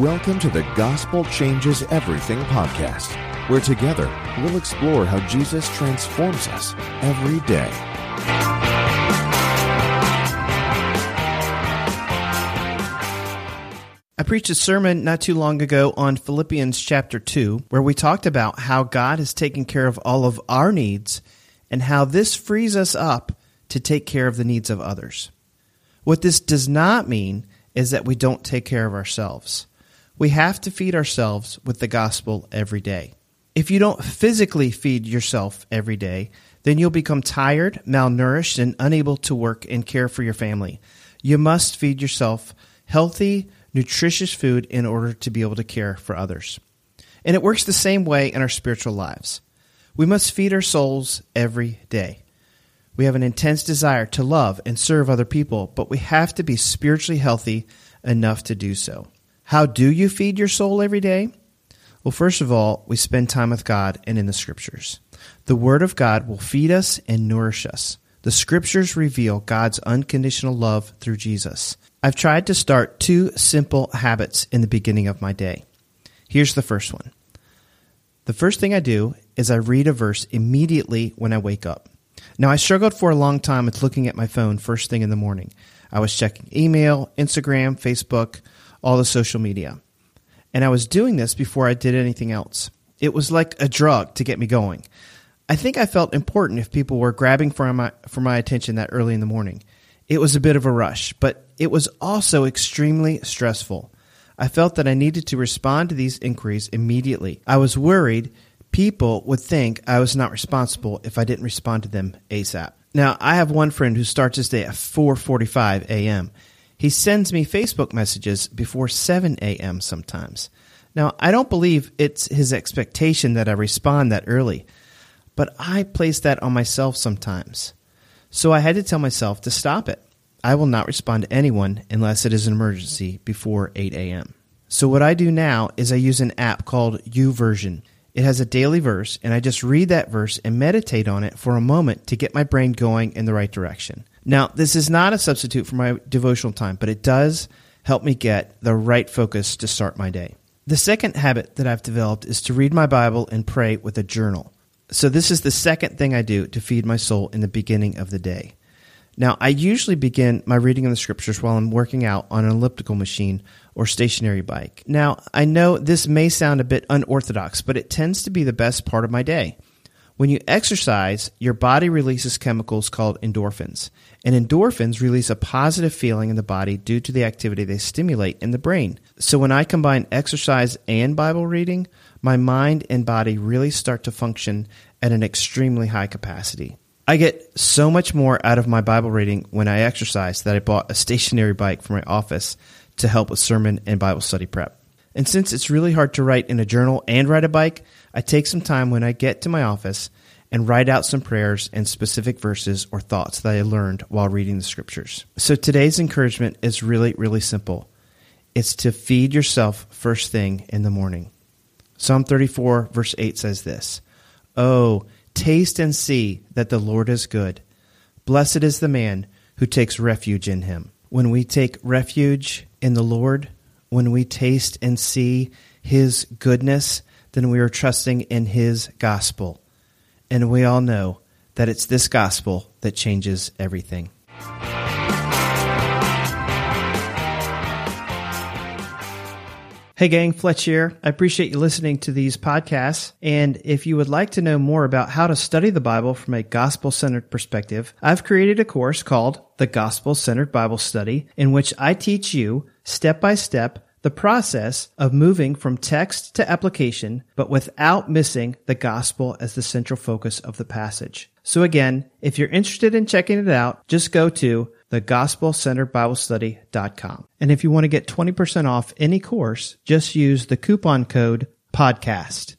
Welcome to the Gospel Changes Everything podcast, where together we'll explore how Jesus transforms us every day. I preached a sermon not too long ago on Philippians chapter 2, where we talked about how God has taken care of all of our needs and how this frees us up to take care of the needs of others. What this does not mean is that we don't take care of ourselves. We have to feed ourselves with the gospel every day. If you don't physically feed yourself every day, then you'll become tired, malnourished, and unable to work and care for your family. You must feed yourself healthy, nutritious food in order to be able to care for others. And it works the same way in our spiritual lives. We must feed our souls every day. We have an intense desire to love and serve other people, but we have to be spiritually healthy enough to do so. How do you feed your soul every day? Well, first of all, we spend time with God and in the Scriptures. The Word of God will feed us and nourish us. The Scriptures reveal God's unconditional love through Jesus. I've tried to start 2 simple habits in the beginning of my day. Here's the first one. The first thing I do is I read a verse immediately when I wake up. Now, I struggled for a long time with looking at my phone first thing in the morning. I was checking email, Instagram, Facebook, all the social media. And I was doing this before I did anything else. It was like a drug to get me going. I think I felt important if people were grabbing for my attention that early in the morning. It was a bit of a rush, but it was also extremely stressful. I felt that I needed to respond to these inquiries immediately. I was worried people would think I was not responsible if I didn't respond to them ASAP. Now, I have one friend who starts his day at 4:45 a.m. He sends me Facebook messages before 7 a.m. sometimes. Now, I don't believe it's his expectation that I respond that early, but I place that on myself sometimes. So I had to tell myself to stop it. I will not respond to anyone unless it is an emergency before 8 a.m. So what I do now is I use an app called YouVersion. It has a daily verse, and I just read that verse and meditate on it for a moment to get my brain going in the right direction. Now, this is not a substitute for my devotional time, but it does help me get the right focus to start my day. The second habit that I've developed is to read my Bible and pray with a journal. So this is the second thing I do to feed my soul in the beginning of the day. Now, I usually begin my reading of the Scriptures while I'm working out on an elliptical machine or stationary bike. Now, I know this may sound a bit unorthodox, but it tends to be the best part of my day. When you exercise, your body releases chemicals called endorphins, and endorphins release a positive feeling in the body due to the activity they stimulate in the brain. So when I combine exercise and Bible reading, my mind and body really start to function at an extremely high capacity. I get so much more out of my Bible reading when I exercise that I bought a stationary bike for my office to help with sermon and Bible study prep. And since it's really hard to write in a journal and ride a bike, I take some time when I get to my office and write out some prayers and specific verses or thoughts that I learned while reading the Scriptures. So today's encouragement is really, really simple. It's to feed yourself first thing in the morning. Psalm 34 verse 8 says this, "Oh, taste and see that the Lord is good. Blessed is the man who takes refuge in him." When we take refuge in the Lord, when we taste and see His goodness, then we are trusting in His gospel. And we all know that it's this gospel that changes everything. Hey gang, Fletch here. I appreciate you listening to these podcasts. And if you would like to know more about how to study the Bible from a gospel-centered perspective, I've created a course called The Gospel-Centered Bible Study, in which I teach you step-by-step the process of moving from text to application, but without missing the gospel as the central focus of the passage. So again, if you're interested in checking it out, just go to thegospelcenteredbiblestudy.com. And if you want to get 20% off any course, just use the coupon code PODCAST.